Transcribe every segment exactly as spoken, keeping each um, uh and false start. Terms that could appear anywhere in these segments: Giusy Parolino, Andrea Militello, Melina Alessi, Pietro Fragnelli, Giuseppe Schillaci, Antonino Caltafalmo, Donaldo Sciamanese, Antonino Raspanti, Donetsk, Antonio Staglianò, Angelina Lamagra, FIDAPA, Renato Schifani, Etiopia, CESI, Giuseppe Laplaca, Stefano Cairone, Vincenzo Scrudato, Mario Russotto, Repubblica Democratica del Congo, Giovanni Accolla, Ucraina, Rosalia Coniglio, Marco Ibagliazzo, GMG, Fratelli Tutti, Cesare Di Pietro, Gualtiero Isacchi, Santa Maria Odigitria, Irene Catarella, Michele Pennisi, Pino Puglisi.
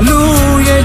lui è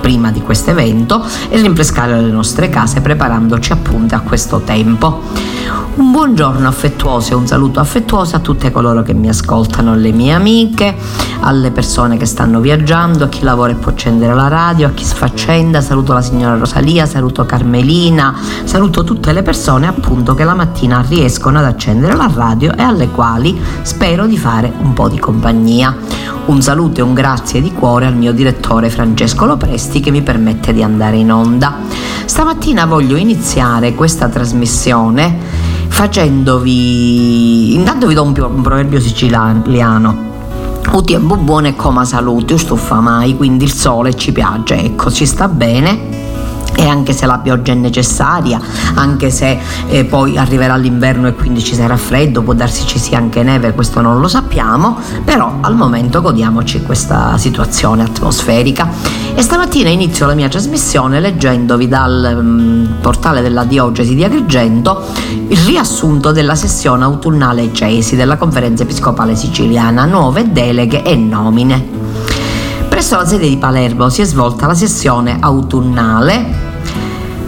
prima di questo evento e rinfrescare le nostre case preparandoci appunto a questo tempo. Un buongiorno affettuoso e un saluto affettuoso a tutte coloro che mi ascoltano, alle mie amiche, alle persone che stanno viaggiando, a chi lavora e può accendere la radio, a chi sfaccenda. Saluto la signora Rosalia, saluto Carmelina, saluto tutte le persone appunto che la mattina riescono ad accendere la radio e alle quali spero di fare un po' di compagnia. Un saluto e un grazie di cuore al mio direttore Francesco Lopresti che mi permette di andare in onda. Stamattina voglio iniziare questa trasmissione facendovi, intanto vi do un, un proverbio siciliano: o tempo buono e coma salute, o stufa mai. Quindi il sole ci piace, ecco, ci sta bene. E anche se la pioggia è necessaria, anche se eh, poi arriverà l'inverno e quindi ci sarà freddo, può darsi ci sia anche neve, questo non lo sappiamo, però al momento godiamoci questa situazione atmosferica. E stamattina inizio la mia trasmissione leggendovi dal um, portale della Diocesi di Agrigento il riassunto della sessione autunnale CESI della Conferenza Episcopale Siciliana, nuove deleghe e nomine. Presso la sede di Palermo si è svolta la sessione autunnale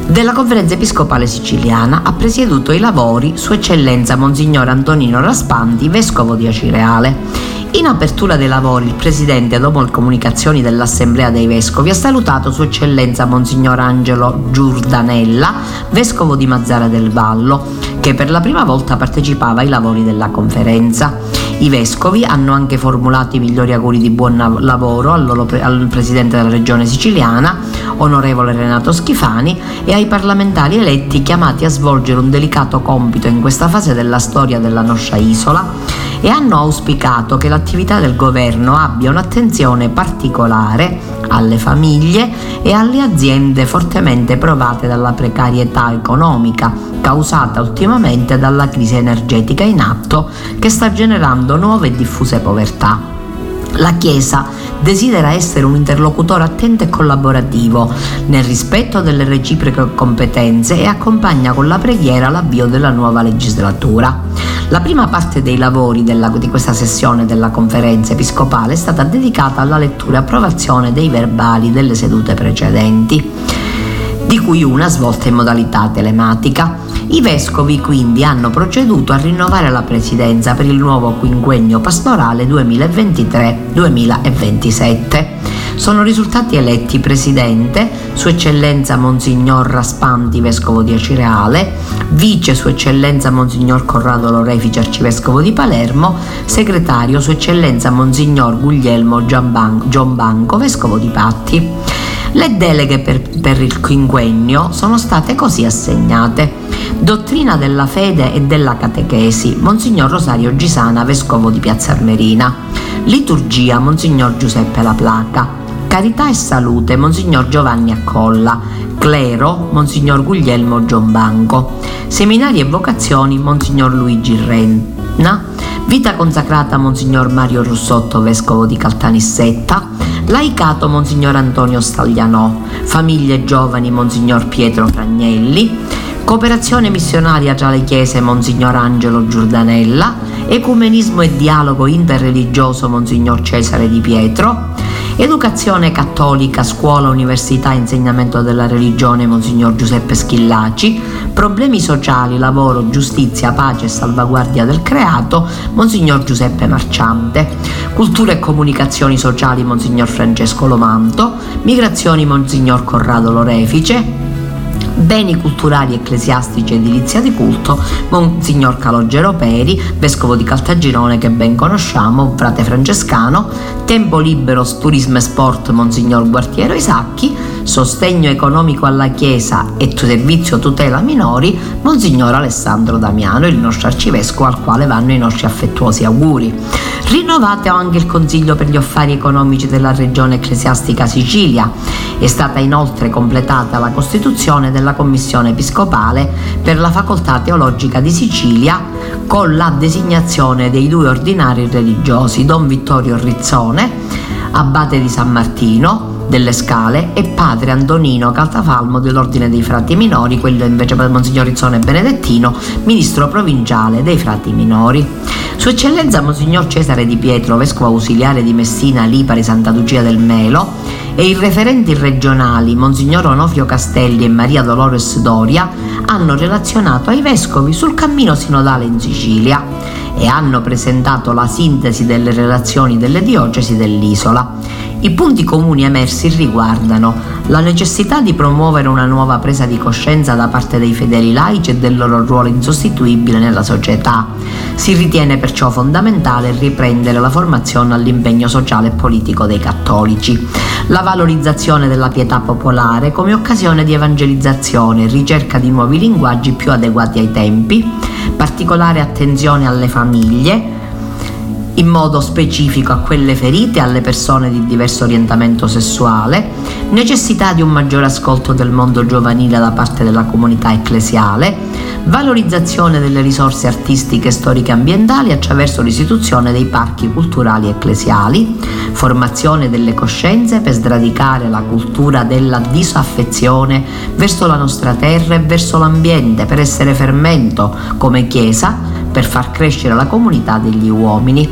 della Conferenza Episcopale Siciliana. Ha presieduto i lavori Sua Eccellenza Monsignor Antonino Raspanti, Vescovo di Acireale. In apertura dei lavori il Presidente, dopo le comunicazioni dell'Assemblea dei Vescovi, ha salutato Sua Eccellenza Monsignor Angelo Giordanella, Vescovo di Mazara del Vallo, che per la prima volta partecipava ai lavori della conferenza. I Vescovi hanno anche formulato i migliori auguri di buon lavoro al, al Presidente della Regione Siciliana, Onorevole Renato Schifani, e ai parlamentari eletti chiamati a svolgere un delicato compito in questa fase della storia della nostra isola, e hanno auspicato che l'attività del governo abbia un'attenzione particolare alle famiglie e alle aziende fortemente provate dalla precarietà economica causata ultimamente dalla crisi energetica in atto, che sta generando nuove e diffuse povertà. La Chiesa desidera essere un interlocutore attento e collaborativo nel rispetto delle reciproche competenze e accompagna con la preghiera l'avvio della nuova legislatura. La prima parte dei lavori della, di questa sessione della conferenza episcopale è stata dedicata alla lettura e approvazione dei verbali delle sedute precedenti, di cui una svolta in modalità telematica. I Vescovi quindi hanno proceduto a rinnovare la presidenza per il nuovo quinquennio pastorale duemilaventitré duemilaventisette. Sono risultati eletti Presidente Sua Eccellenza Monsignor Raspanti, Vescovo di Acireale, Vice Sua Eccellenza Monsignor Corrado Lorefici, Arcivescovo di Palermo, Segretario Sua Eccellenza Monsignor Guglielmo Giambanco, Vescovo di Patti. Le deleghe per, per il quinquennio sono state così assegnate: Dottrina della fede e della catechesi, Monsignor Rosario Gisana, Vescovo di Piazza Armerina. Liturgia, Monsignor Giuseppe Laplaca. Carità e salute, Monsignor Giovanni Accolla. Clero, Monsignor Guglielmo Giambanco. Seminari e vocazioni, Monsignor Luigi Renna. Vita consacrata, Monsignor Mario Russotto, Vescovo di Caltanissetta. Laicato, Monsignor Antonio Staglianò. Famiglie giovani, Monsignor Pietro Fragnelli. Cooperazione missionaria tra le chiese, Monsignor Angelo Giordanella. Ecumenismo e dialogo interreligioso, Monsignor Cesare Di Pietro. Educazione cattolica, scuola, università, insegnamento della religione, Monsignor Giuseppe Schillaci. Problemi sociali, lavoro, giustizia, pace e salvaguardia del creato, Monsignor Giuseppe Marciante. Cultura e comunicazioni sociali, Monsignor Francesco Lomanto. Migrazioni, Monsignor Corrado Lorefici. Beni culturali, ecclesiastici e edilizia di culto, Monsignor Calogero Peri, Vescovo di Caltagirone, che ben conosciamo, frate francescano. Tempo libero, turismo e sport, Monsignor Gualtiero Isacchi. Sostegno economico alla Chiesa e servizio tutela minori, Monsignor Alessandro Damiano, il nostro arcivescovo, al quale vanno i nostri affettuosi auguri. Rinnovato anche il Consiglio per gli affari economici della Regione Ecclesiastica Sicilia. È stata inoltre completata la costituzione della Commissione Episcopale per la Facoltà Teologica di Sicilia, con la designazione dei due ordinari religiosi, Don Vittorio Rizzone, abate di San Martino delle Scale, e padre Antonino Caltafalmo dell'Ordine dei Frati Minori, quello invece per Monsignor Rizzone Benedettino, ministro provinciale dei Frati Minori. Sua Eccellenza Monsignor Cesare Di Pietro, Vescovo Ausiliare di Messina, Lipari, Santa Lucia del Melo, e i referenti regionali Monsignor Onofrio Castelli e Maria Dolores Doria hanno relazionato ai Vescovi sul cammino sinodale in Sicilia e hanno presentato la sintesi delle relazioni delle diocesi dell'isola. I punti comuni emersi riguardano la necessità di promuovere una nuova presa di coscienza da parte dei fedeli laici e del loro ruolo insostituibile nella società. Si ritiene perciò fondamentale riprendere la formazione all'impegno sociale e politico dei cattolici, la valorizzazione della pietà popolare come occasione di evangelizzazione, ricerca di nuovi linguaggi più adeguati ai tempi, particolare attenzione alle famiglie, in modo specifico a quelle ferite e alle persone di diverso orientamento sessuale, necessità di un maggiore ascolto del mondo giovanile da parte della comunità ecclesiale, valorizzazione delle risorse artistiche, storiche e ambientali attraverso l'istituzione dei parchi culturali ecclesiali, formazione delle coscienze per sradicare la cultura della disaffezione verso la nostra terra e verso l'ambiente, per essere fermento come Chiesa, per far crescere la comunità degli uomini,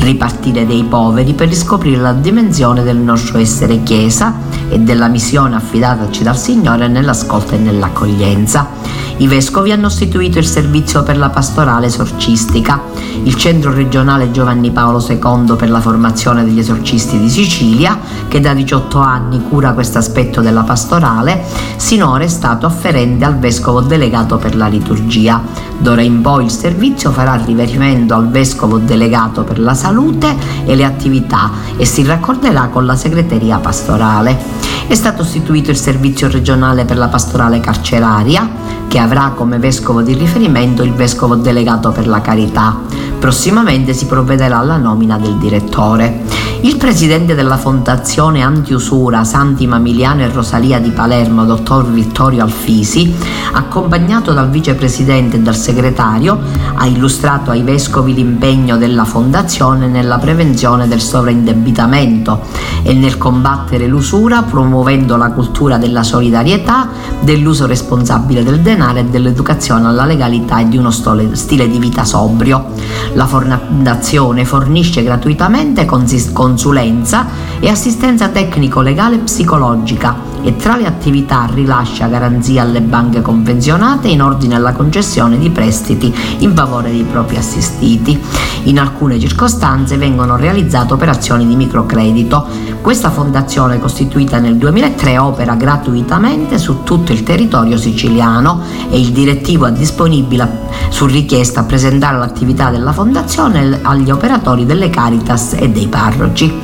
ripartire dei poveri per riscoprire la dimensione del nostro essere Chiesa e della missione affidataci dal Signore nell'ascolto e nell'accoglienza. I Vescovi hanno istituito il servizio per la pastorale esorcistica, il Centro Regionale Giovanni Paolo secondo per la formazione degli esorcisti di Sicilia, che da diciotto anni cura questo aspetto della pastorale, sinora è stato afferente al Vescovo delegato per la liturgia. D'ora in poi il servizio farà riferimento al Vescovo delegato per la salute e le attività e si raccorderà con la segreteria pastorale. È stato istituito il servizio regionale per la pastorale carceraria, che avrà come vescovo di riferimento il vescovo delegato per la carità. Prossimamente si provvederà alla nomina del direttore. Il presidente della Fondazione Antiusura Santi Mamiliano e Rosalia di Palermo, dottor Vittorio Alfisi, accompagnato dal vicepresidente e dal segretario, ha illustrato ai vescovi l'impegno della Fondazione nella prevenzione del sovraindebitamento e nel combattere l'usura, promuovendo la cultura della solidarietà, dell'uso responsabile del denaro e dell'educazione alla legalità e di uno stile di vita sobrio. La Fondazione fornisce gratuitamente consulenza e assistenza tecnico-legale e psicologica e tra le attività rilascia garanzie alle banche convenzionate in ordine alla concessione di prestiti in favore dei propri assistiti. In alcune circostanze vengono realizzate operazioni di microcredito. Questa fondazione, costituita nel duemilatré, opera gratuitamente su tutto il territorio siciliano e il direttivo è disponibile su richiesta a presentare l'attività della fondazione agli operatori delle Caritas e dei parroci.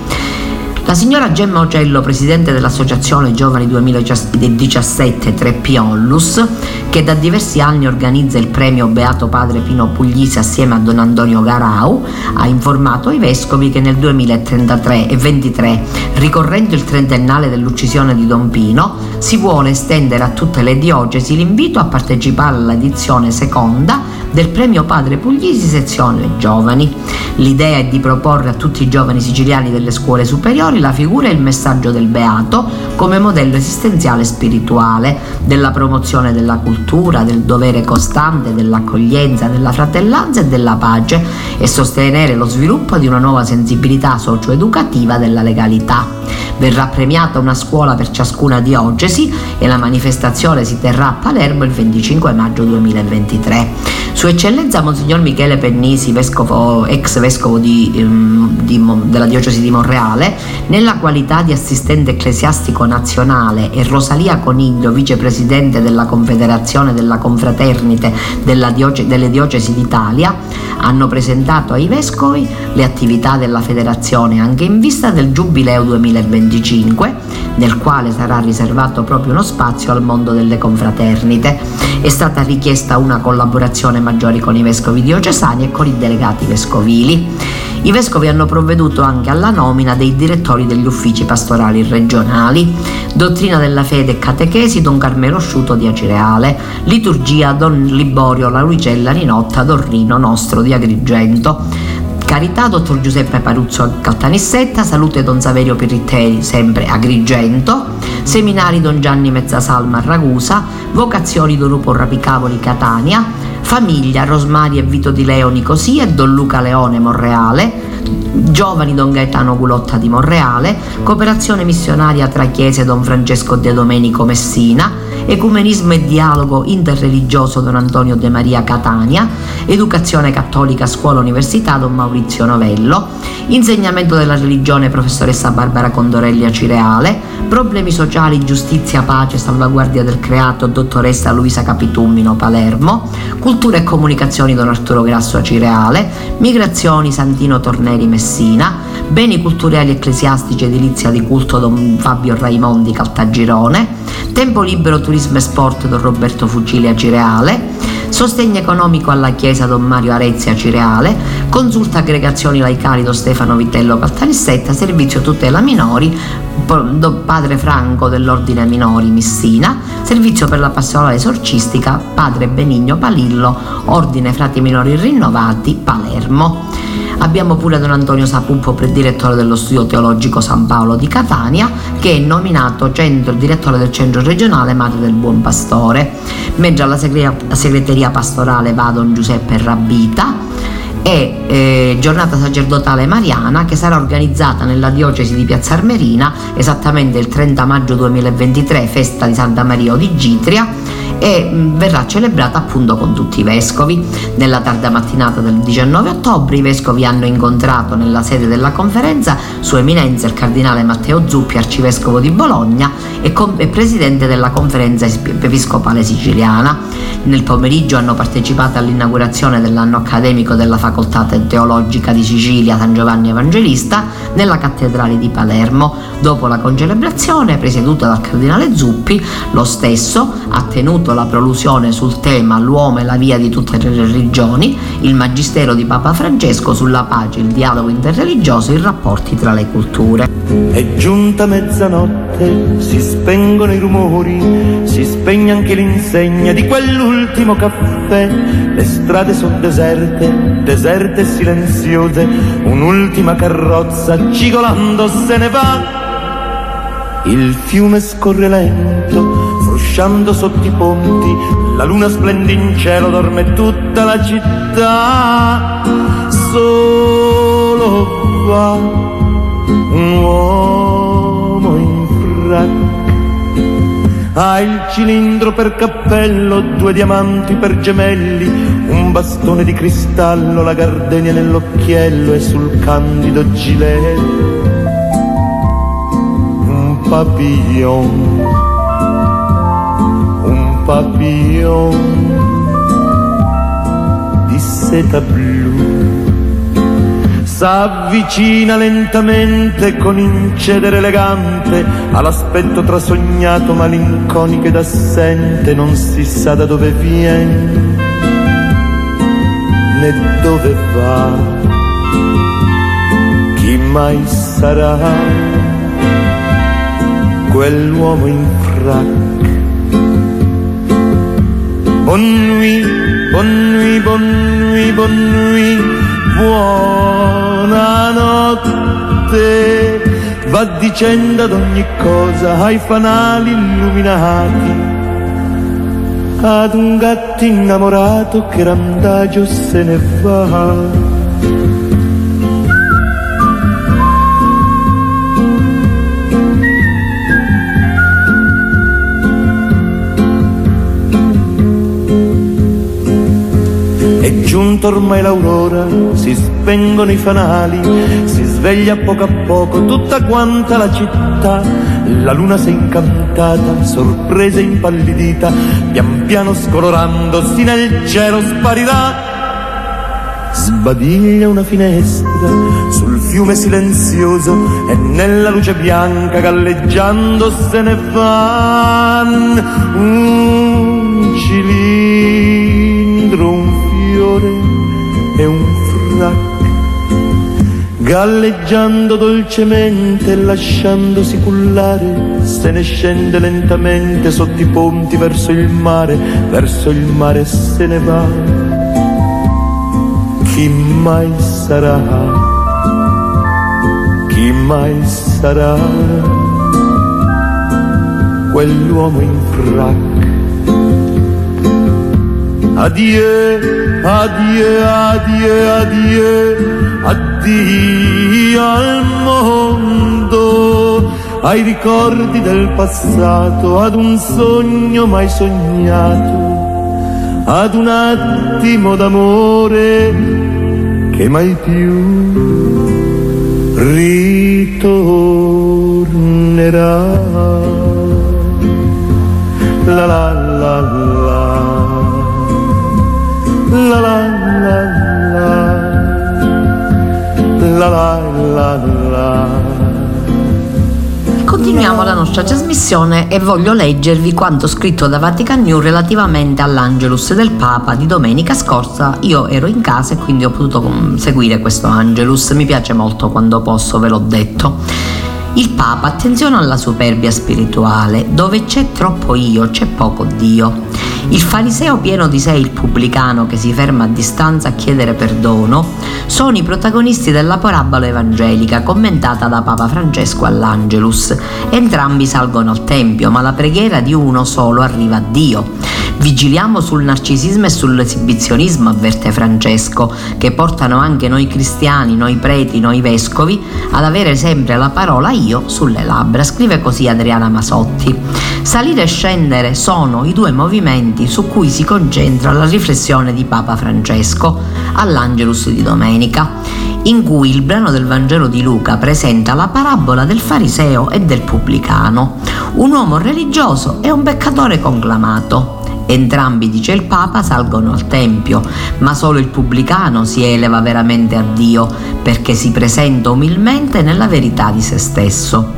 La signora Gemma Augello, presidente dell'Associazione Giovani duemiladiciassette tre P Onlus, che da diversi anni organizza il premio Beato Padre Pino Puglisi assieme a Don Antonio Garau, ha informato i vescovi che nel duemilaventitré, ricorrendo il trentennale dell'uccisione di Don Pino, si vuole estendere a tutte le diocesi l'invito a partecipare all'edizione seconda del premio Padre Puglisi sezione giovani. L'idea è di proporre a tutti i giovani siciliani delle scuole superiori la figura e il messaggio del Beato come modello esistenziale e spirituale, della promozione della cultura, del dovere costante, dell'accoglienza, della fratellanza e della pace, e sostenere lo sviluppo di una nuova sensibilità socio-educativa della legalità. Verrà premiata una scuola per ciascuna diocesi e la manifestazione si terrà a Palermo il venticinque maggio duemilaventitré. Sua Eccellenza Monsignor Michele Pennisi, vescovo, ex vescovo di, di, della diocesi di Monreale, nella qualità di assistente ecclesiastico nazionale, e Rosalia Coniglio, vicepresidente della Confederazione della Confraternite della dioce, delle Diocesi d'Italia, hanno presentato ai vescovi le attività della federazione anche in vista del Giubileo duemilaventicinque, nel quale sarà riservato proprio uno spazio al mondo delle confraternite. È stata richiesta una collaborazione maggiori con i vescovi diocesani e con i delegati vescovili. I vescovi hanno provveduto anche alla nomina dei direttori degli uffici pastorali regionali. Dottrina della fede e catechesi Don Carmelo Sciuto di Acireale, liturgia Don Liborio Lauricella Ninotta Dorrino Nostro di Agrigento, carità Dottor Giuseppe Paruzzo Caltanissetta, salute Don Saverio Pirritteri, sempre Agrigento, seminari Don Gianni Mezzasalma Ragusa, vocazioni Don Lupo Rapicavoli Catania, famiglia Rosmari e Vito Di Leo Nicosia e Don Luca Leone Monreale, giovani Don Gaetano Gulotta di Monreale, cooperazione missionaria tra chiese Don Francesco De Domenico Messina, ecumenismo e dialogo interreligioso Don Antonio De Maria Catania, educazione cattolica scuola università Don Maurizio Novello, insegnamento della religione professoressa Barbara Condorelli Acireale, problemi sociali giustizia pace salvaguardia del creato dottoressa Luisa Capitummino Palermo, cultura e comunicazioni Don Arturo Grasso Acireale, migrazioni Santino Torneri Messina, beni culturali ecclesiastici edilizia di culto Don Fabio Raimondi Caltagirone, tempo libero turismo e sport Don Roberto Fucile Acireale, sostegno economico alla chiesa Don Mario Arezzi Acireale, consulta aggregazioni laicali Don Stefano Vitello Caltanissetta, servizio tutela minori Don Padre Franco dell'Ordine Minori Messina, servizio per la pastorale esorcistica Padre Benigno Palillo Ordine Frati Minori Rinnovati Palermo. Abbiamo pure Don Antonio Sapuppo, direttore dello studio teologico San Paolo di Catania, che è nominato centro, direttore del centro regionale Madre del Buon Pastore, mentre alla segreteria pastorale va Don Giuseppe Rabita. E eh, giornata sacerdotale mariana che sarà organizzata nella diocesi di Piazza Armerina esattamente il trenta maggio duemilaventitré, festa di Santa Maria Odigitria, e mh, verrà celebrata appunto con tutti i vescovi. Nella tarda mattinata del diciannove ottobre i vescovi hanno incontrato nella sede della conferenza Sua Eminenza il Cardinale Matteo Zuppi, arcivescovo di Bologna e, com- e presidente della Conferenza Episcopale Siciliana. Nel pomeriggio hanno partecipato all'inaugurazione dell'anno accademico della facoltà Facoltà Teologica di Sicilia San Giovanni Evangelista nella cattedrale di Palermo. Dopo la concelebrazione presieduta dal Cardinale Zuppi, lo stesso ha tenuto la prolusione sul tema l'uomo e la via di tutte le religioni, il magistero di Papa Francesco sulla pace, il dialogo interreligioso e i rapporti tra le culture. È giunta mezzanotte, si spengono i rumori, si spegne anche l'insegna di quell'ultimo caffè, le strade sono deserte, deserte e silenziose, un'ultima carrozza cigolando se ne va. Il fiume scorre lento, frusciando sotto i ponti, la luna splende in cielo, dorme tutta la città. Solo va un uomo in frac. Ha il cilindro per cappello, due diamanti per gemelli, un bastone di cristallo, la gardenia nell'occhiello e sul candido gilet un papillon, un papillon di seta blu. s'avvicina lentamente con incedere elegante, all'aspetto trasognato, malinconico ed assente, non si sa da dove viene né dove va, chi mai sarà quell'uomo in frac. Bonne nuit, bonne nuit, bonne nuit, bonne nuit, buonanotte, va dicendo ad ogni cosa ai fanali illuminati, ad un gatto innamorato che randagio se ne va. È giunto ormai l'aurora, si spengono i fanali, si sveglia poco a poco tutta quanta la città, la luna s'è incantata, sorpresa e impallidita, pian piano scolorandosi nel cielo sparirà. Sbadiglia una finestra sul fiume silenzioso e nella luce bianca galleggiando se ne van un cilindro, un fiore e un fracco, galleggiando dolcemente, lasciandosi cullare, se ne scende lentamente sotto i ponti verso il mare, verso il mare se ne va. Chi mai sarà? Chi mai sarà? Quell'uomo in frac. Addio, addio, addio, addio. Addio al mondo, ai ricordi del passato, ad un sogno mai sognato, ad un attimo d'amore che mai più ritornerà. La la la la la la. La la la. Continuiamo la nostra trasmissione e voglio leggervi quanto scritto da Vatican News relativamente all'Angelus del Papa di domenica scorsa. Io ero in casa e quindi ho potuto seguire questo Angelus, mi piace molto quando posso, ve l'ho detto. Il Papa: attenzione alla superbia spirituale, dove c'è troppo io c'è poco Dio. Il fariseo pieno di sé, il pubblicano che si ferma a distanza a chiedere perdono, sono i protagonisti della parabola evangelica commentata da Papa Francesco all'Angelus. Entrambi salgono al Tempio, ma la preghiera di uno solo arriva a Dio. Vigiliamo sul narcisismo e sull'esibizionismo, avverte Francesco, che portano anche noi cristiani, noi preti, noi vescovi ad avere sempre la parola io sulle labbra, scrive così Adriana Masotti. Salire e scendere sono i due movimenti su cui si concentra la riflessione di Papa Francesco all'Angelus di domenica, in cui il brano del Vangelo di Luca presenta la parabola del fariseo e del pubblicano, un uomo religioso e un peccatore conclamato. Entrambi, dice il Papa, salgono al Tempio, ma solo il pubblicano si eleva veramente a Dio, perché si presenta umilmente nella verità di se stesso.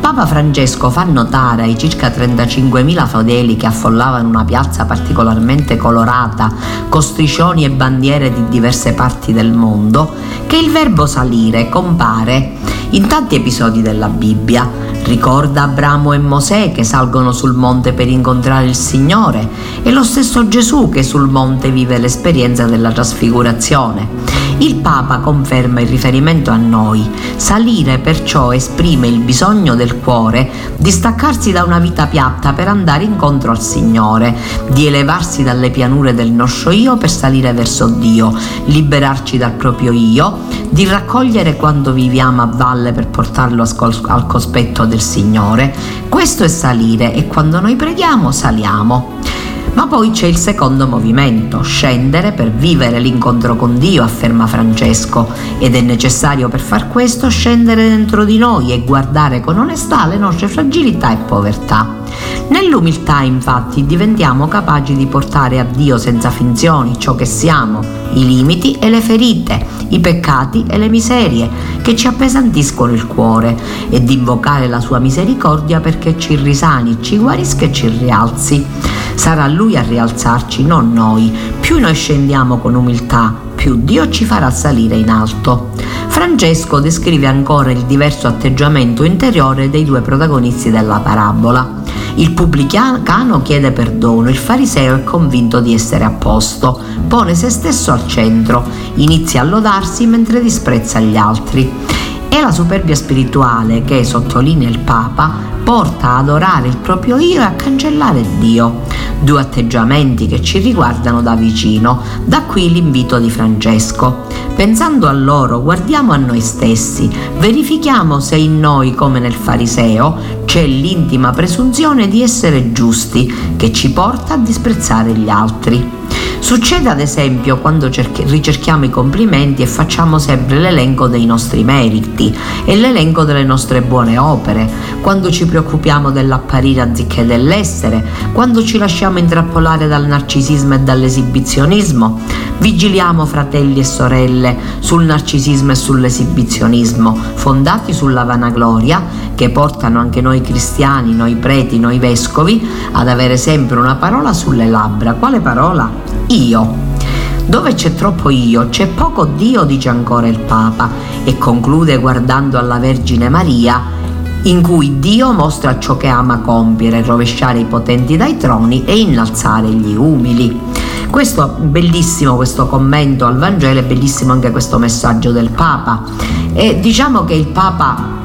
Papa Francesco fa notare ai circa trentacinquemila fedeli che affollavano una piazza particolarmente colorata, con striscioni e bandiere di diverse parti del mondo, che il verbo salire compare in tanti episodi della Bibbia. Ricorda Abramo e Mosè che salgono sul monte per incontrare il Signore, e lo stesso Gesù che sul monte vive l'esperienza della trasfigurazione. Il Papa conferma il riferimento a noi. Salire perciò esprime il bisogno del cuore di staccarsi da una vita piatta per andare incontro al Signore, di elevarsi dalle pianure del nostro io per salire verso Dio, liberarci dal proprio io, di raccogliere quanto viviamo a valle per portarlo al cospetto del Signore. Questo è salire, e quando noi preghiamo saliamo. Ma poi c'è il secondo movimento, scendere per vivere l'incontro con Dio, afferma Francesco, ed è necessario per far questo scendere dentro di noi e guardare con onestà le nostre fragilità e povertà. Nell'umiltà, infatti, diventiamo capaci di portare a Dio senza finzioni ciò che siamo, i limiti e le ferite, i peccati e le miserie che ci appesantiscono il cuore, e di invocare la sua misericordia perché ci risani, ci guarisca e ci rialzi. Sarà Lui a rialzarci, non noi. Più noi scendiamo con umiltà, più Dio ci farà salire in alto. Francesco descrive ancora il diverso atteggiamento interiore dei due protagonisti della parabola. Il pubblicano chiede perdono, il fariseo è convinto di essere a posto, pone se stesso al centro, inizia a lodarsi mentre disprezza gli altri. È la superbia spirituale che, sottolinea il Papa, porta ad adorare il proprio io e a cancellare Dio. Due atteggiamenti che ci riguardano da vicino, da qui l'invito di Francesco. Pensando a loro, guardiamo a noi stessi, verifichiamo se in noi, come nel fariseo, c'è l'intima presunzione di essere giusti, che ci porta a disprezzare gli altri. Succede ad esempio quando cerchi- ricerchiamo i complimenti e facciamo sempre l'elenco dei nostri meriti e l'elenco delle nostre buone opere, quando ci preoccupiamo dell'apparire anziché dell'essere, quando ci lasciamo intrappolare dal narcisismo e dall'esibizionismo. Vigiliamo, fratelli e sorelle, sul narcisismo e sull'esibizionismo, fondati sulla vanagloria, che portano anche noi cristiani, noi preti, noi vescovi, ad avere sempre una parola sulle labbra. Quale parola? Io. Dove c'è troppo io, c'è poco Dio, dice ancora il Papa, e conclude guardando alla Vergine Maria, in cui Dio mostra ciò che ama compiere, rovesciare i potenti dai troni e innalzare gli umili. Questo è bellissimo, questo commento al Vangelo, è bellissimo anche questo messaggio del Papa. E diciamo che il Papa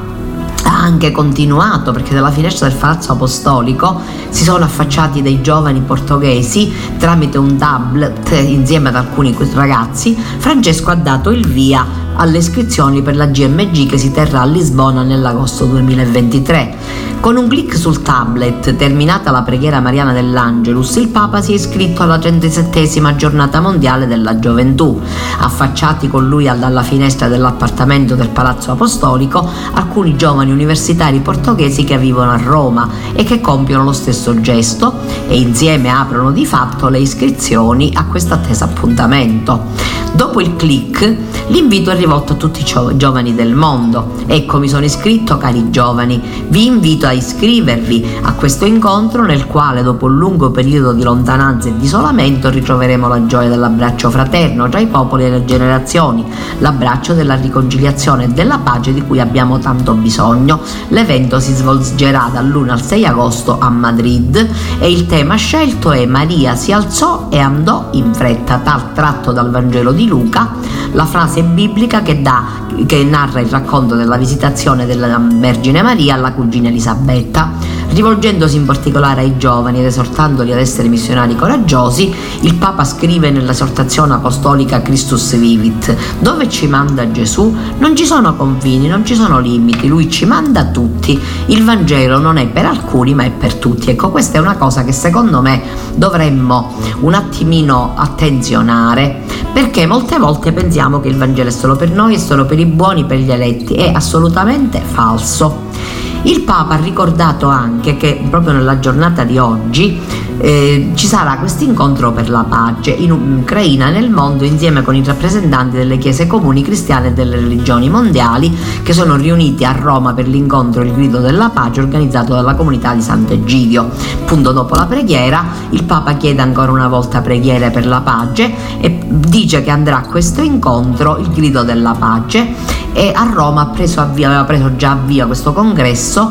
ha anche continuato, perché dalla finestra del Palazzo Apostolico si sono affacciati dei giovani portoghesi tramite un tablet insieme ad alcuni ragazzi. Francesco ha dato il via alle iscrizioni per la G M G che si terrà a Lisbona nell'agosto duemilaventitré. Con un clic sul tablet, terminata la preghiera mariana dell'Angelus, il Papa si è iscritto alla trentasettesima giornata mondiale della gioventù. Affacciati con lui dalla finestra dell'appartamento del Palazzo Apostolico, alcuni giovani universitari portoghesi che vivono a Roma e che compiono lo stesso gesto e insieme aprono di fatto le iscrizioni a questo atteso appuntamento. Dopo il click, l'invito è rivolto a tutti i giovani del mondo. Ecco, mi sono iscritto, cari giovani. Vi invito a iscrivervi a questo incontro nel quale, dopo un lungo periodo di lontananza e di isolamento, ritroveremo la gioia dell'abbraccio fraterno tra i popoli e le generazioni, l'abbraccio della riconciliazione e della pace di cui abbiamo tanto bisogno. L'evento si svolgerà dall'primo al sei agosto a Madrid e il tema scelto è Maria si alzò e andò in fretta, tal tratto dal Vangelo di Luca, la frase biblica che dà che narra il racconto della visitazione della Vergine Maria alla cugina Elisabetta. Rivolgendosi in particolare ai giovani ed esortandoli ad essere missionari coraggiosi, il Papa scrive nell'esortazione apostolica Christus Vivit: dove ci manda Gesù non ci sono confini, non ci sono limiti, Lui ci manda tutti. Il Vangelo non è per alcuni ma è per tutti. Ecco, questa è una cosa che secondo me dovremmo un attimino attenzionare, perché molte volte pensiamo che il Vangelo è solo per noi, è solo per i buoni, per gli eletti. È assolutamente falso. Il Papa ha ricordato anche che proprio nella giornata di oggi eh, ci sarà questo incontro per la pace in Ucraina e nel mondo, insieme con i rappresentanti delle chiese comuni cristiane e delle religioni mondiali, che sono riuniti a Roma per l'incontro Il Grido della Pace, organizzato dalla comunità di Sant'Egidio. Punto dopo la preghiera, il Papa chiede ancora una volta preghiere per la pace e dice che andrà a questo incontro Il Grido della Pace. E a Roma ha preso avvio, aveva preso già avvio questo congresso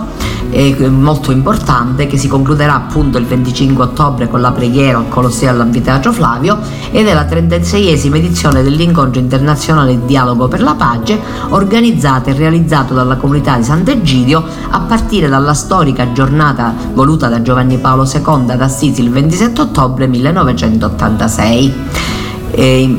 eh, molto importante, che si concluderà appunto il venticinque ottobre con la preghiera al Colosseo all'Anfiteatro Flavio, ed è la trentaseiesima edizione dell'incontro internazionale Dialogo per la Pace, organizzata e realizzato dalla comunità di Sant'Egidio a partire dalla storica giornata voluta da Giovanni Paolo secondo ad Assisi il ventisette ottobre millenovecentottantasei. E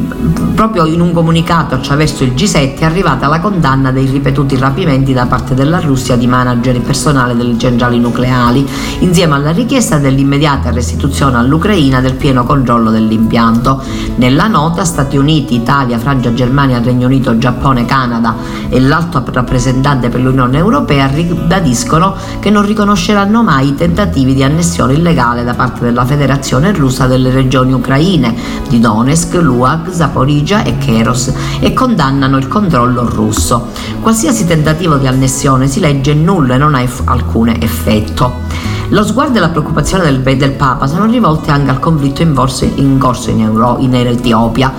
proprio in un comunicato attraverso il G sette è arrivata la condanna dei ripetuti rapimenti da parte della Russia di manager e personale delle centrali nucleari, insieme alla richiesta dell'immediata restituzione all'Ucraina del pieno controllo dell'impianto. Nella nota, Stati Uniti, Italia, Francia, Germania, Regno Unito, Giappone, Canada e l'alto rappresentante per l'Unione Europea ribadiscono che non riconosceranno mai i tentativi di annessione illegale da parte della Federazione Russa delle regioni ucraine di Donetsk, Luag, Zaporizhia e Kheros e condannano il controllo russo. Qualsiasi tentativo di annessione, si legge, è nullo e non ha eff- alcun effetto. Lo sguardo e la preoccupazione del, del Papa sono rivolte anche al conflitto in, vorse, in corso in, Euro, in Etiopia.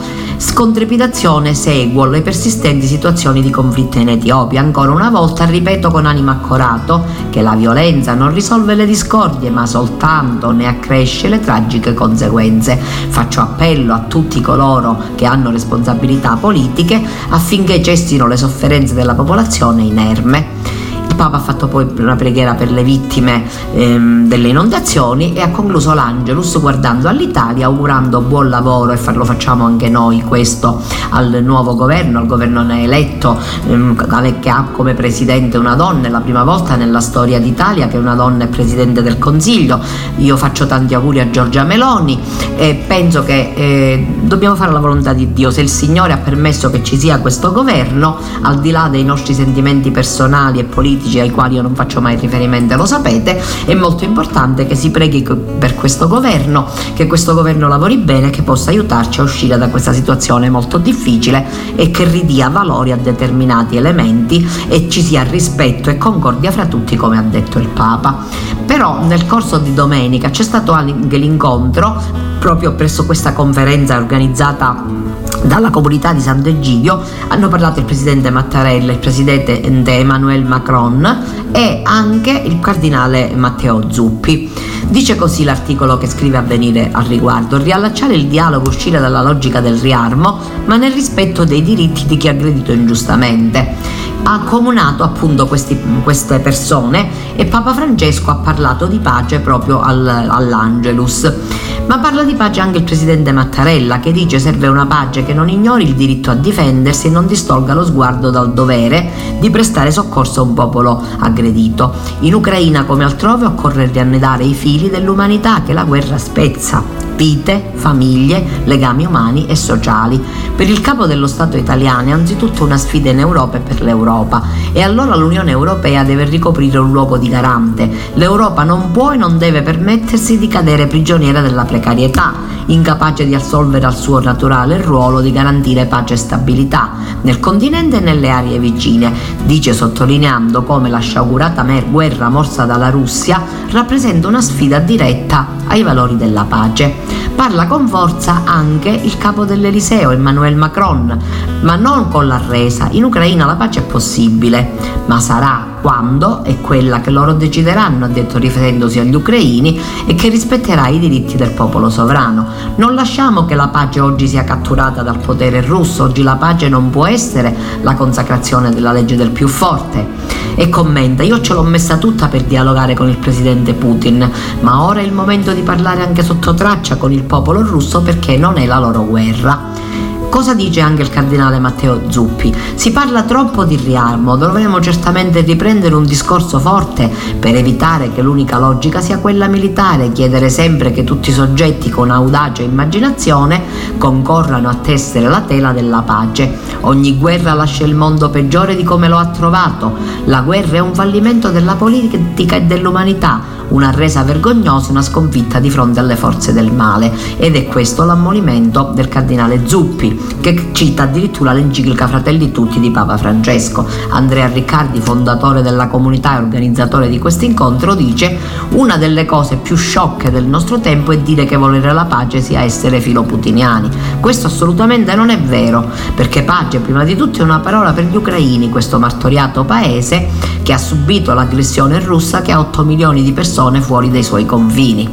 Con trepidazione seguo le persistenti situazioni di conflitto in Etiopia. Ancora una volta ripeto con animo accorato che la violenza non risolve le discordie, ma soltanto ne accresce le tragiche conseguenze. Faccio appello a tutti coloro che hanno responsabilità politiche affinché gestino le sofferenze della popolazione inerme. Il Papa ha fatto poi una preghiera per le vittime ehm, delle inondazioni e ha concluso l'Angelus guardando all'Italia, augurando buon lavoro, e lo facciamo anche noi questo, al nuovo governo, al governo eletto ehm, che ha come presidente una donna. È la prima volta nella storia d'Italia che una donna è presidente del Consiglio. Io faccio tanti auguri a Giorgia Meloni e penso che eh, dobbiamo fare la volontà di Dio. Se il Signore ha permesso che ci sia questo governo, al di là dei nostri sentimenti personali e politici ai quali io non faccio mai riferimento, lo sapete, è molto importante che si preghi per questo governo, che questo governo lavori bene, che possa aiutarci a uscire da questa situazione molto difficile e che ridia valori a determinati elementi e ci sia rispetto e concordia fra tutti, come ha detto il Papa. Però nel corso di domenica c'è stato anche l'incontro proprio presso questa conferenza organizzata dalla comunità di Sant'Egidio. Hanno parlato il presidente Mattarella, il presidente Emmanuel Macron e anche il cardinale Matteo Zuppi. Dice così l'articolo che scrive Avvenire al riguardo: riallacciare il dialogo, uscire dalla logica del riarmo, ma nel rispetto dei diritti di chi è aggredito ingiustamente. Ha accomunato appunto questi, queste persone, e Papa Francesco ha parlato di pace proprio al, all'Angelus. Ma parla di pace anche il presidente Mattarella, che dice: serve una pace che non ignori il diritto a difendersi e non distolga lo sguardo dal dovere di prestare soccorso a un popolo aggredito. In Ucraina come altrove occorre riannodare i fili dell'umanità che la guerra spezza: vite, famiglie, legami umani e sociali. Per il capo dello Stato italiano è anzitutto una sfida in Europa e per l'Europa, e allora l'Unione Europea deve ricoprire un luogo di garante. L'Europa non può e non deve permettersi di cadere prigioniera della precarietà, incapace di assolvere al suo naturale ruolo di garantire pace e stabilità nel continente e nelle aree vicine, dice, sottolineando come la sciagurata guerra mossa dalla Russia rappresenta una sfida diretta ai valori della pace. Parla con forza anche il capo dell'Eliseo, Emmanuel Macron, ma non con l'arresa. In Ucraina la pace è possibile, ma sarà quando è quella che loro decideranno, ha detto riferendosi agli ucraini, e che rispetterà i diritti del popolo sovrano. Non lasciamo che la pace oggi sia catturata dal potere russo. Oggi la pace non può essere la consacrazione della legge del più forte. E commenta: io ce l'ho messa tutta per dialogare con il presidente Putin, ma ora è il momento di parlare anche sotto traccia con il popolo russo, perché non è la loro guerra. Cosa dice anche il cardinale Matteo Zuppi? Si parla troppo di riarmo, dovremo certamente riprendere un discorso forte per evitare che l'unica logica sia quella militare, chiedere sempre che tutti i soggetti con audacia e immaginazione concorrano a tessere la tela della pace. Ogni guerra lascia il mondo peggiore di come lo ha trovato. La guerra è un fallimento della politica e dell'umanità, una resa vergognosa, una sconfitta di fronte alle forze del male. Ed è questo l'ammonimento del cardinale Zuppi, che cita addirittura l'enciclica Fratelli Tutti di Papa Francesco. Andrea Riccardi, fondatore della comunità e organizzatore di questo incontro, dice: una delle cose più sciocche del nostro tempo è dire che volere la pace sia essere filoputiniani. Questo assolutamente non è vero, perché pace prima di tutto è una parola per gli ucraini, questo martoriato paese che ha subito l'aggressione russa, che ha otto milioni di persone fuori dai suoi confini.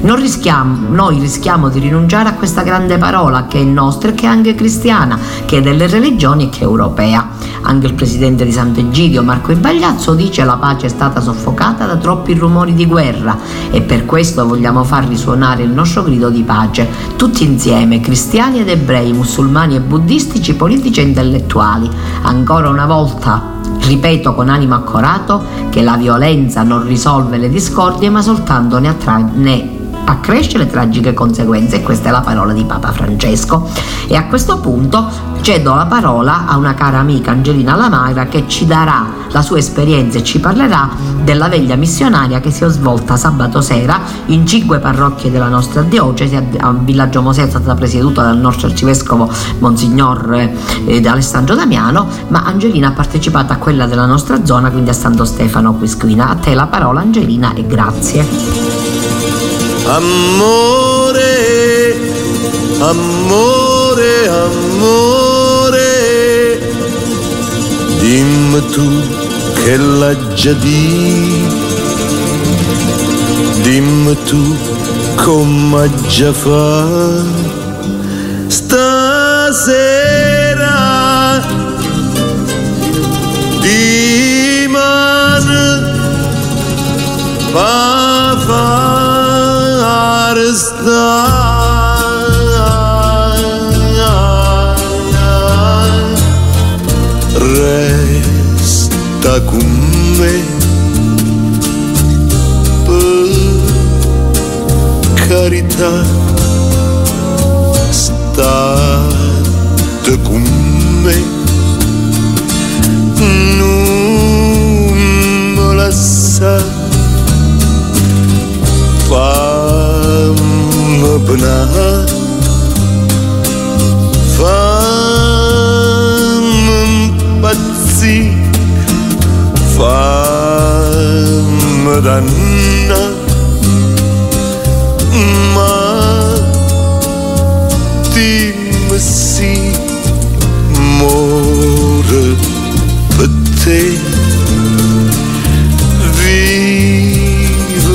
Non rischiamo, noi rischiamo di rinunciare a questa grande parola che è nostra e che è anche cristiana, che è delle religioni e che è europea. Anche il presidente di Sant'Egidio, Marco Ibagliazzo, dice: la pace è stata soffocata da troppi rumori di guerra e per questo vogliamo far risuonare il nostro grido di pace, tutti insieme, cristiani ed ebrei, musulmani e buddistici, politici e intellettuali. Ancora una volta ripeto con animo accorato che la violenza non risolve le discordie, ma soltanto ne, attra- ne accresce le tragiche conseguenze, e questa è la parola di Papa Francesco. E a questo punto cedo la parola a una cara amica, Angelina Lamagra, che ci darà la sua esperienza e ci parlerà della veglia missionaria che si è svolta sabato sera in cinque parrocchie della nostra diocesi. A Villaggio Mosè è stata presieduta dal nostro arcivescovo Monsignor eh, Alessandro Damiano, ma Angelina ha partecipato a quella della nostra zona, quindi a Santo Stefano Quisquina. A te la parola, Angelina, e grazie. Amore, amore, amore, dimmi tu che l'ha già detto, dimmi tu come già fa stasera, dimmi pa far star, resta con me carità, state con me, non me lasciate, fammi bene, fammi impazzire, fammi danna, ma dimmi sì, amore, per te vivo,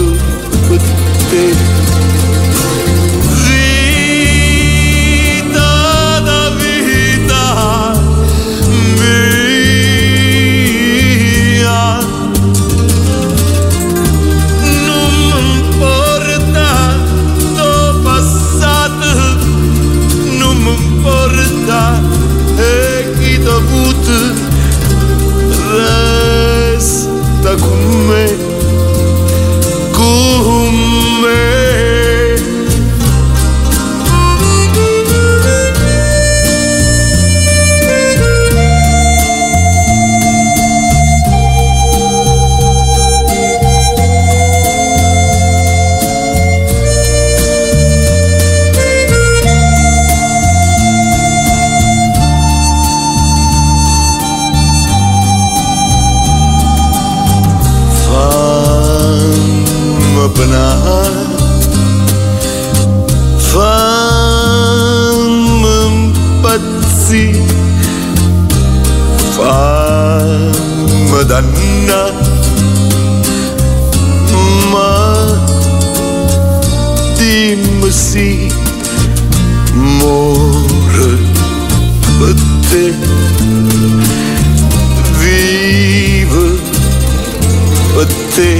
per te vita da vita mia, non mi importa porta e chi t'ha avuto, resta con me, con me. Fammi impazzire, fammi danna, ma dimmi sì, amore, per te vivo, per te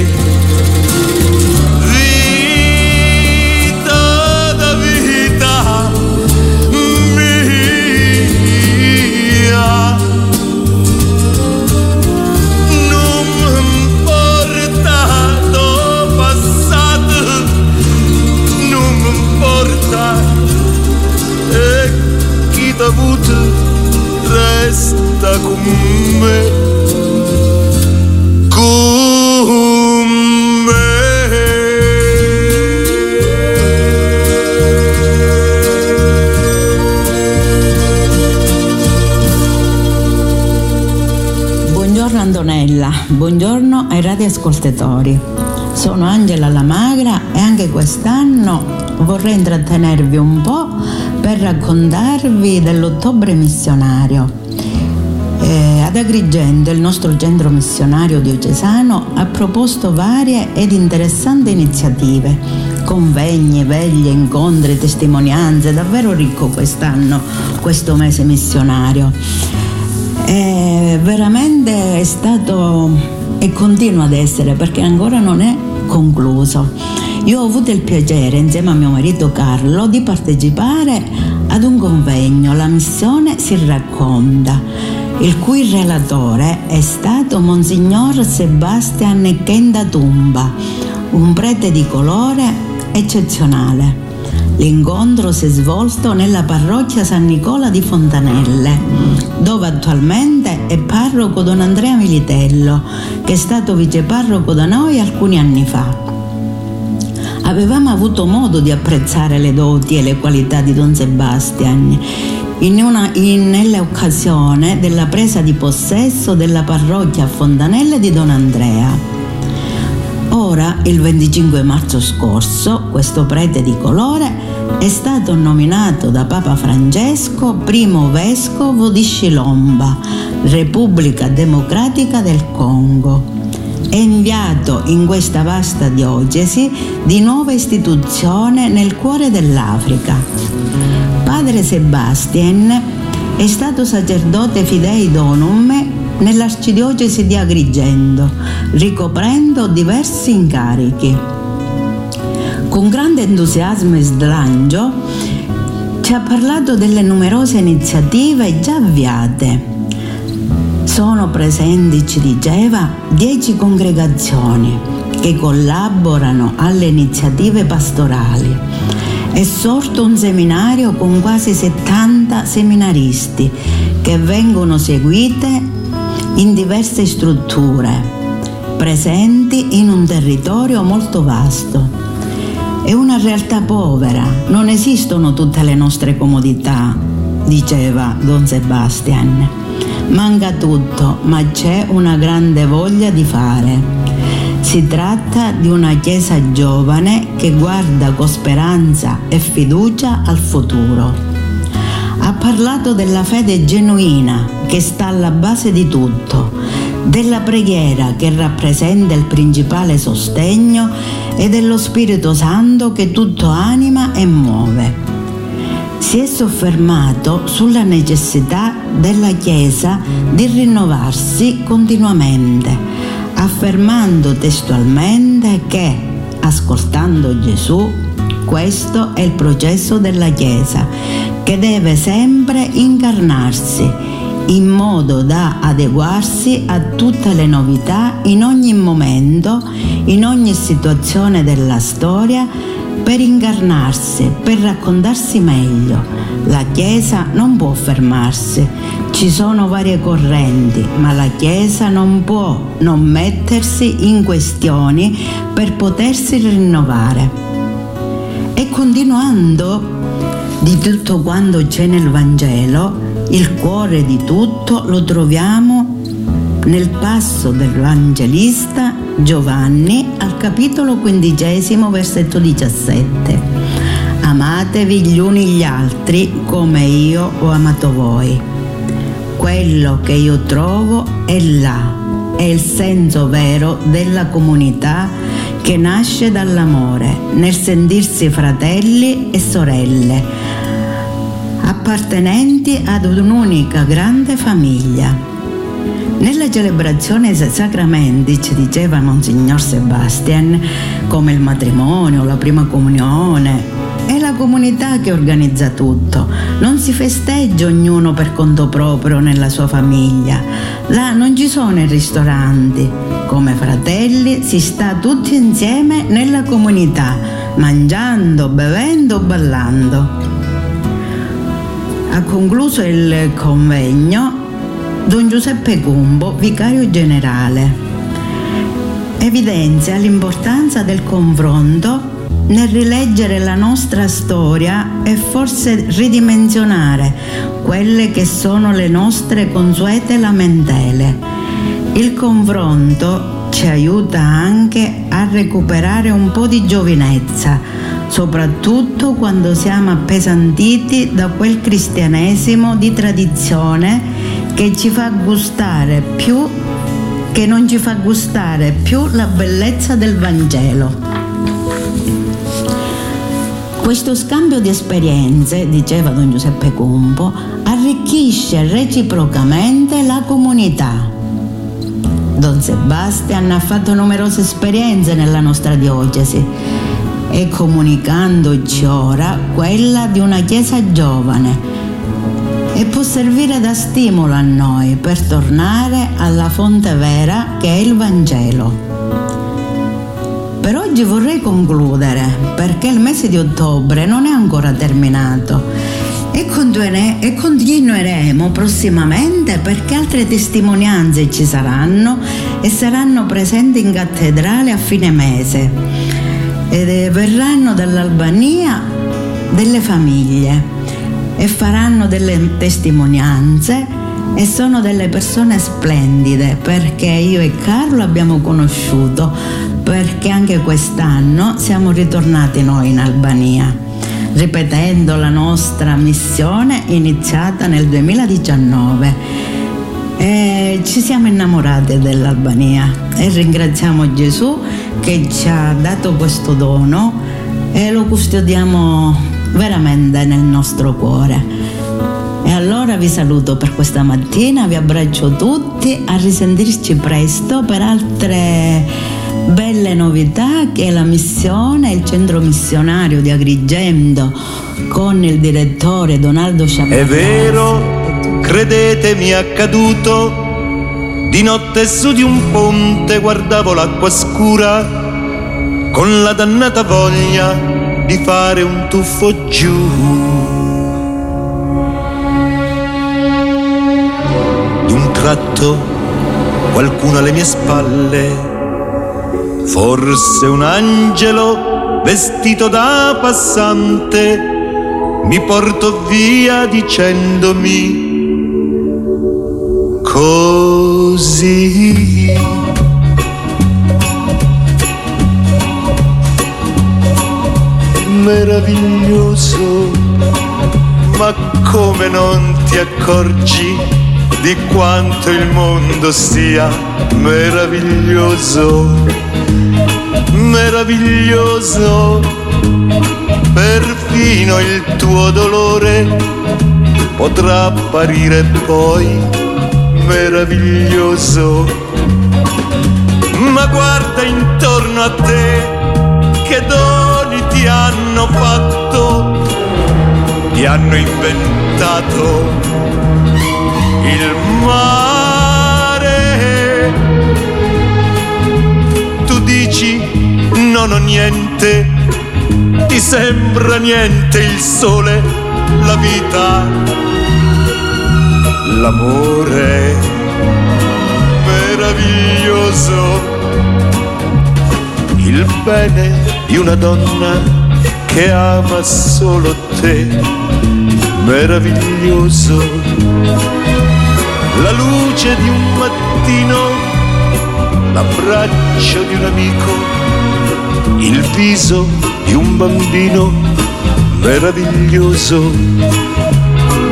resta con me, con me. Buongiorno Antonella, buongiorno ai radioascoltatori. Sono Angela Lamagra e anche quest'anno vorrei intrattenervi un po' per raccontarvi dell'ottobre missionario. Eh, ad Agrigento il nostro centro missionario diocesano ha proposto varie ed interessanti iniziative, convegni, veglie, incontri, testimonianze, davvero ricco quest'anno, questo mese missionario. Eh, veramente è stato e continua ad essere, perché ancora non è concluso. Io ho avuto il piacere, insieme a mio marito Carlo, di partecipare ad un convegno, La missione si racconta, il cui relatore è stato Monsignor Sebastian Nkenda Tumba, un prete di colore eccezionale. L'incontro si è svolto nella parrocchia San Nicola di Fontanelle, dove attualmente è parroco don Andrea Militello, che è stato viceparroco da noi alcuni anni fa. Avevamo avuto modo di apprezzare le doti e le qualità di don Sebastian in una, in, nell'occasione della presa di possesso della parrocchia a Fontanelle di don Andrea. Ora, il venticinque marzo scorso, questo prete di colore è stato nominato da Papa Francesco primo vescovo di Shilomba, Repubblica Democratica del Congo. È inviato in questa vasta diocesi di nuova istituzione nel cuore dell'Africa. Padre Sebastian è stato sacerdote fidei donum nell'arcidiocesi di Agrigento, ricoprendo diversi incarichi. Con grande entusiasmo e slancio ci ha parlato delle numerose iniziative già avviate. Sono presenti, ci diceva, dieci congregazioni che collaborano alle iniziative pastorali. È sorto un seminario con quasi settanta seminaristi che vengono seguite in diverse strutture presenti in un territorio molto vasto. È una realtà povera, non esistono tutte le nostre comodità, diceva don Sebastian. Manca tutto, ma c'è una grande voglia di fare. Si tratta di una chiesa giovane che guarda con speranza e fiducia al futuro. Ha parlato della fede genuina che sta alla base di tutto, della preghiera che rappresenta il principale sostegno e dello Spirito Santo che tutto anima e muove. Si è soffermato sulla necessità della Chiesa di rinnovarsi continuamente, affermando testualmente che, ascoltando Gesù, questo è il processo della Chiesa, che deve sempre incarnarsi in modo da adeguarsi a tutte le novità in ogni momento, in ogni situazione della storia, per incarnarsi, per raccontarsi meglio. La Chiesa non può fermarsi, ci sono varie correnti, ma la Chiesa non può non mettersi in questioni per potersi rinnovare. E continuando di tutto quanto c'è nel Vangelo, il cuore di tutto lo troviamo nel passo dell'Evangelista Giovanni al capitolo quindicesimo, versetto diciassette. Amatevi gli uni gli altri come io ho amato voi. Quello che io trovo è là, è il senso vero della comunità che nasce dall'amore, nel sentirsi fratelli e sorelle, appartenenti ad un'unica grande famiglia. Nella celebrazione dei sacramenti, ci diceva Monsignor Sebastian, come il matrimonio, la prima comunione, è la comunità che organizza tutto. Non si festeggia ognuno per conto proprio nella sua famiglia. Là non ci sono i ristoranti. Come fratelli si sta tutti insieme nella comunità, mangiando, bevendo, ballando. Ha concluso il convegno don Giuseppe Cumbo, vicario generale. Evidenzia l'importanza del confronto nel rileggere la nostra storia e forse ridimensionare quelle che sono le nostre consuete lamentele. Il confronto ci aiuta anche a recuperare un po' di giovinezza, soprattutto quando siamo appesantiti da quel cristianesimo di tradizione che ci fa gustare più, che non ci fa gustare più la bellezza del Vangelo. Questo scambio di esperienze, diceva don Giuseppe Cumbo, arricchisce reciprocamente la comunità. Don Sebastian ha fatto numerose esperienze nella nostra diocesi e comunicandoci ora quella di una chiesa giovane, e può servire da stimolo a noi per tornare alla fonte vera che è il Vangelo. Per oggi vorrei concludere, perché il mese di ottobre non è ancora terminato e continueremo prossimamente, perché altre testimonianze ci saranno e saranno presenti in cattedrale a fine mese ed verranno dall'Albania delle famiglie e faranno delle testimonianze. E sono delle persone splendide, perché io e Carlo abbiamo conosciuto, perché anche quest'anno siamo ritornati noi in Albania, ripetendo la nostra missione iniziata nel duemiladiciannove. E ci siamo innamorati dell'Albania e ringraziamo Gesù che ci ha dato questo dono e lo custodiamo veramente nel nostro cuore. E allora vi saluto per questa mattina, vi abbraccio tutti, a risentirci presto per altre belle novità che la missione, il centro missionario di Agrigento con il direttore Donaldo Sciamanese. È vero, credetemi, è accaduto, di notte su di un ponte guardavo l'acqua scura con la dannata voglia di fare un tuffo giù. Tratto qualcuno alle mie spalle, forse un angelo vestito da passante, mi portò via dicendomi così. Meraviglioso, ma come non ti accorgi di quanto il mondo sia meraviglioso, meraviglioso, perfino il tuo dolore potrà apparire poi meraviglioso. Ma guarda intorno a te, che doni ti hanno fatto, ti hanno inventato il mare. Tu dici non ho niente, ti sembra niente il sole, la vita, l'amore. Meraviglioso il bene di una donna che ama solo te. Meraviglioso la luce di un mattino, l'abbraccio di un amico, il viso di un bambino. Meraviglioso,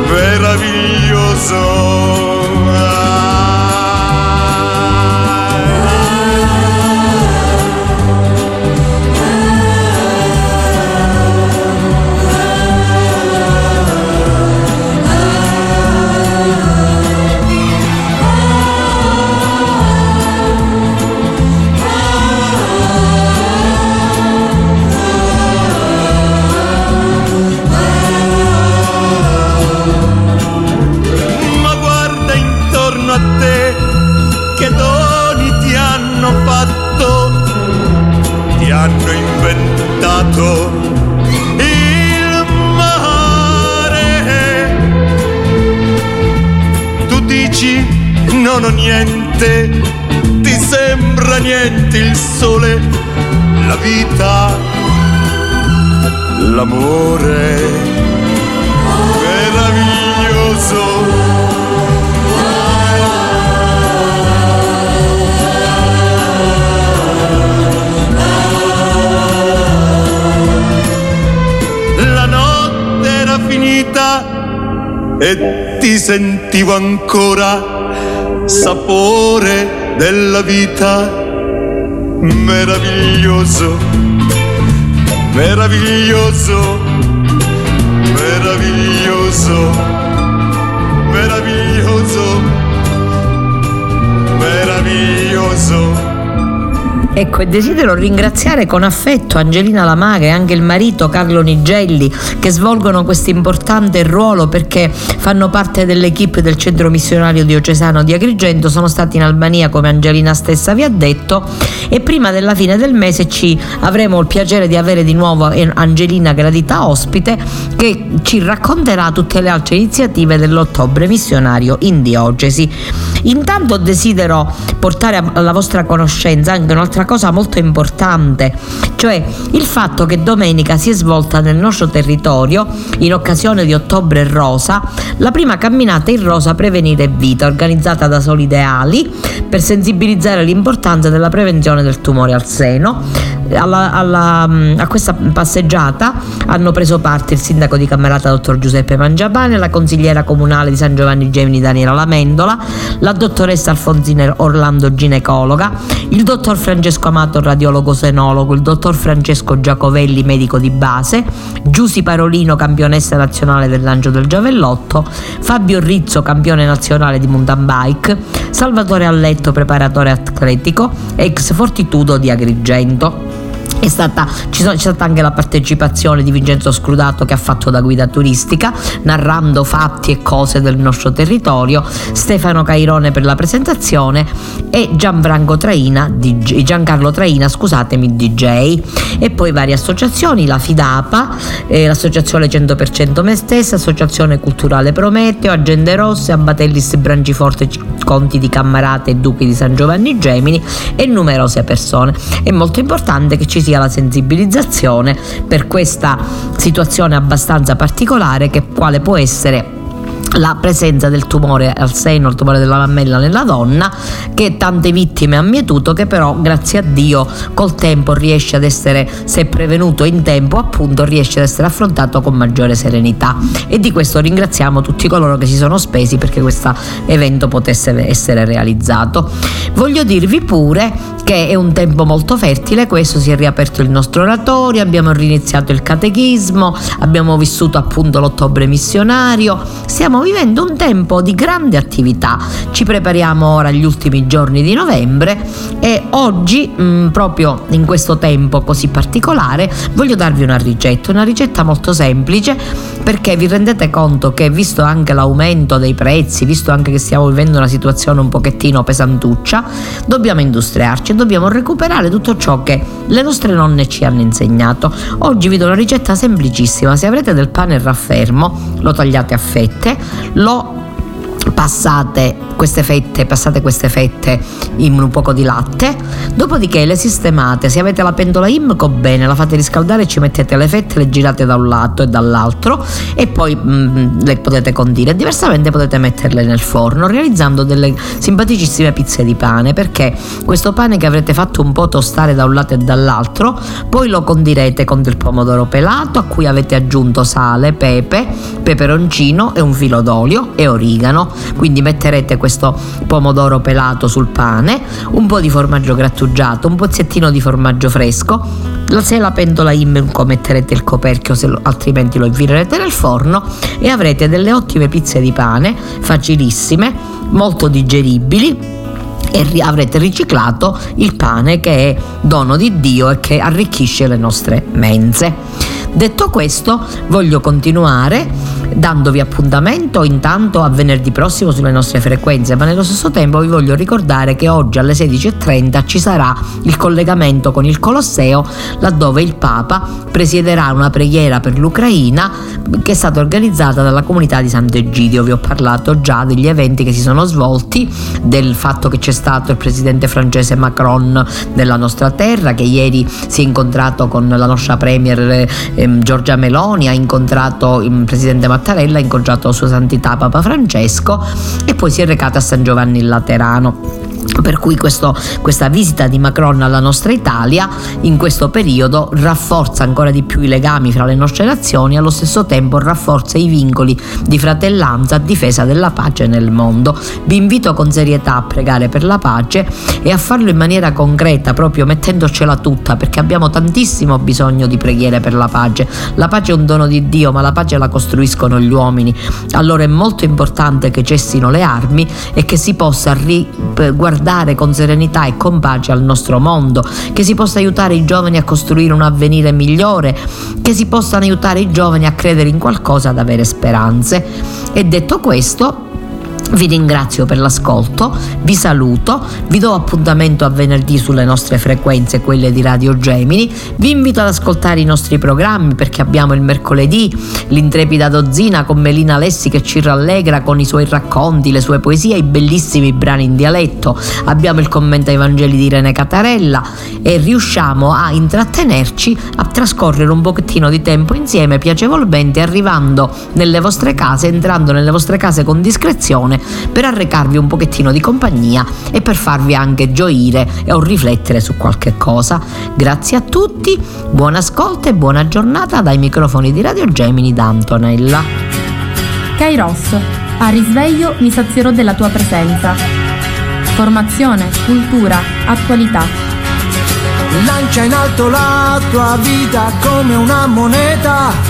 meraviglioso. Hanno inventato il mare. Tu dici non ho niente, ti sembra niente il sole, la vita, l'amore. Meraviglioso. E ti sentivo ancora sapore della vita. Meraviglioso, meraviglioso, meraviglioso, meraviglioso, meraviglioso. Ecco, e desidero ringraziare con affetto Angelina Lamagra e anche il marito Carlo Nigelli, che svolgono questo importante ruolo perché fanno parte dell'equipe del Centro Missionario Diocesano di Agrigento, sono stati in Albania, come Angelina stessa vi ha detto, e prima della fine del mese ci avremo il piacere di avere di nuovo Angelina Gradita ospite, che ci racconterà tutte le altre iniziative dell'ottobre missionario in diocesi. Intanto desidero portare alla vostra conoscenza anche un'altra cosa molto importante, cioè il fatto che domenica si è svolta nel nostro territorio, in occasione di Ottobre Rosa, la prima camminata in rosa Prevenire Vita, organizzata da Solideali per sensibilizzare l'importanza della prevenzione del tumore al seno. Alla, alla, a questa passeggiata hanno preso parte il sindaco di Camerata dottor Giuseppe Mangiapane, la consigliera comunale di San Giovanni Gemini Daniela Lamendola, la dottoressa Alfonsina Orlando ginecologa, il dottor Francesco Amato radiologo senologo, il dottor Francesco Giacovelli medico di base, Giusy Parolino campionessa nazionale del lancio del giavellotto, Fabio Rizzo campione nazionale di mountain bike, Salvatore Alletto preparatore atletico ex Fortitudo di Agrigento. È stata, ci sono, c'è stata anche la partecipazione di Vincenzo Scrudato, che ha fatto da guida turistica narrando fatti e cose del nostro territorio, Stefano Cairone per la presentazione e Gianfranco Traina, D J, Giancarlo Traina scusatemi D J, e poi varie associazioni, la FIDAPA, eh, l'associazione cento per cento me stessa, associazione culturale Prometeo, Agende Rosse, Abatellis Branciforte, Conti di Cammarate e Duchi di San Giovanni Gemini e numerose persone. È molto importante che ci sia la sensibilizzazione per questa situazione abbastanza particolare, che quale può essere la presenza del tumore al seno, il tumore della mammella nella donna, che tante vittime ha mietuto, che però grazie a Dio col tempo riesce ad essere, se prevenuto in tempo appunto, riesce ad essere affrontato con maggiore serenità, e di questo ringraziamo tutti coloro che si sono spesi perché questo evento potesse essere realizzato. Voglio dirvi pure che è un tempo molto fertile questo, si è riaperto il nostro oratorio, abbiamo riniziato il catechismo, abbiamo vissuto appunto l'ottobre missionario, siamo vivendo un tempo di grande attività. Ci prepariamo ora agli ultimi giorni di novembre e oggi mh, proprio in questo tempo così particolare voglio darvi una ricetta, una ricetta molto semplice, perché vi rendete conto che, visto anche l'aumento dei prezzi, visto anche che stiamo vivendo una situazione un pochettino pesantuccia, dobbiamo industriarci, dobbiamo recuperare tutto ciò che le nostre nonne ci hanno insegnato. Oggi vi do una ricetta semplicissima: se avrete del pane raffermo lo tagliate a fette, lo passate queste fette passate queste fette in un poco di latte, dopodiché le sistemate. Se avete la pentola Imco, bene, la fate riscaldare, ci mettete le fette, le girate da un lato e dall'altro e poi mh, le potete condire. Diversamente potete metterle nel forno, realizzando delle simpaticissime pizze di pane, perché questo pane che avrete fatto un po' tostare da un lato e dall'altro poi lo condirete con del pomodoro pelato, a cui avete aggiunto sale, pepe, peperoncino e un filo d'olio e origano. Quindi metterete questo pomodoro pelato sul pane, un po' di formaggio grattugiato, un pozzettino di formaggio fresco. Se la pentola Imco metterete il coperchio, se lo, altrimenti lo infilerete nel forno e avrete delle ottime pizze di pane, facilissime, molto digeribili, e ri- avrete riciclato il pane, che è dono di Dio e che arricchisce le nostre mense. Detto questo, voglio continuare dandovi appuntamento intanto a venerdì prossimo sulle nostre frequenze, ma nello stesso tempo vi voglio ricordare che oggi alle sedici e trenta ci sarà il collegamento con il Colosseo, laddove il Papa presiederà una preghiera per l'Ucraina che è stata organizzata dalla comunità di Sant'Egidio. Vi ho parlato già degli eventi che si sono svolti, del fatto che c'è stato il presidente francese Macron della nostra terra, che ieri si è incontrato con la nostra premier ehm, Giorgia Meloni, ha incontrato il presidente Mattarella, ha incontrato Sua Santità Papa Francesco e poi si è recata a San Giovanni in Laterano. Per cui questo, questa visita di Macron alla nostra Italia in questo periodo rafforza ancora di più i legami fra le nostre nazioni e allo stesso tempo rafforza i vincoli di fratellanza a difesa della pace nel mondo. Vi invito con serietà a pregare per la pace e a farlo in maniera concreta, proprio mettendocela tutta, perché abbiamo tantissimo bisogno di preghiere per la pace. La pace è un dono di Dio, ma la pace la costruiscono gli uomini. Allora è molto importante che cessino le armi e che si possa riguardare guardare con serenità e con pace al nostro mondo, che si possa aiutare i giovani a costruire un avvenire migliore, che si possano aiutare i giovani a credere in qualcosa, ad avere speranze. E detto questo, vi ringrazio per l'ascolto, vi saluto, vi do appuntamento a venerdì sulle nostre frequenze, quelle di Radio Gemini. Vi invito ad ascoltare i nostri programmi, perché abbiamo il mercoledì l'Intrepida Dozzina con Melina Alessi, che ci rallegra con i suoi racconti, le sue poesie, i bellissimi brani in dialetto. Abbiamo il commento ai Vangeli di Irene Catarella e riusciamo a intrattenerci, a trascorrere un pochettino di tempo insieme piacevolmente, arrivando nelle vostre case, entrando nelle vostre case con discrezione, per arrecarvi un pochettino di compagnia e per farvi anche gioire o riflettere su qualche cosa. Grazie a tutti, buon ascolto e buona giornata dai microfoni di Radio Gemini da Antonella. Kairos, a risveglio mi sazierò della tua presenza. Formazione, cultura, attualità. Lancia in alto la tua vita come una moneta.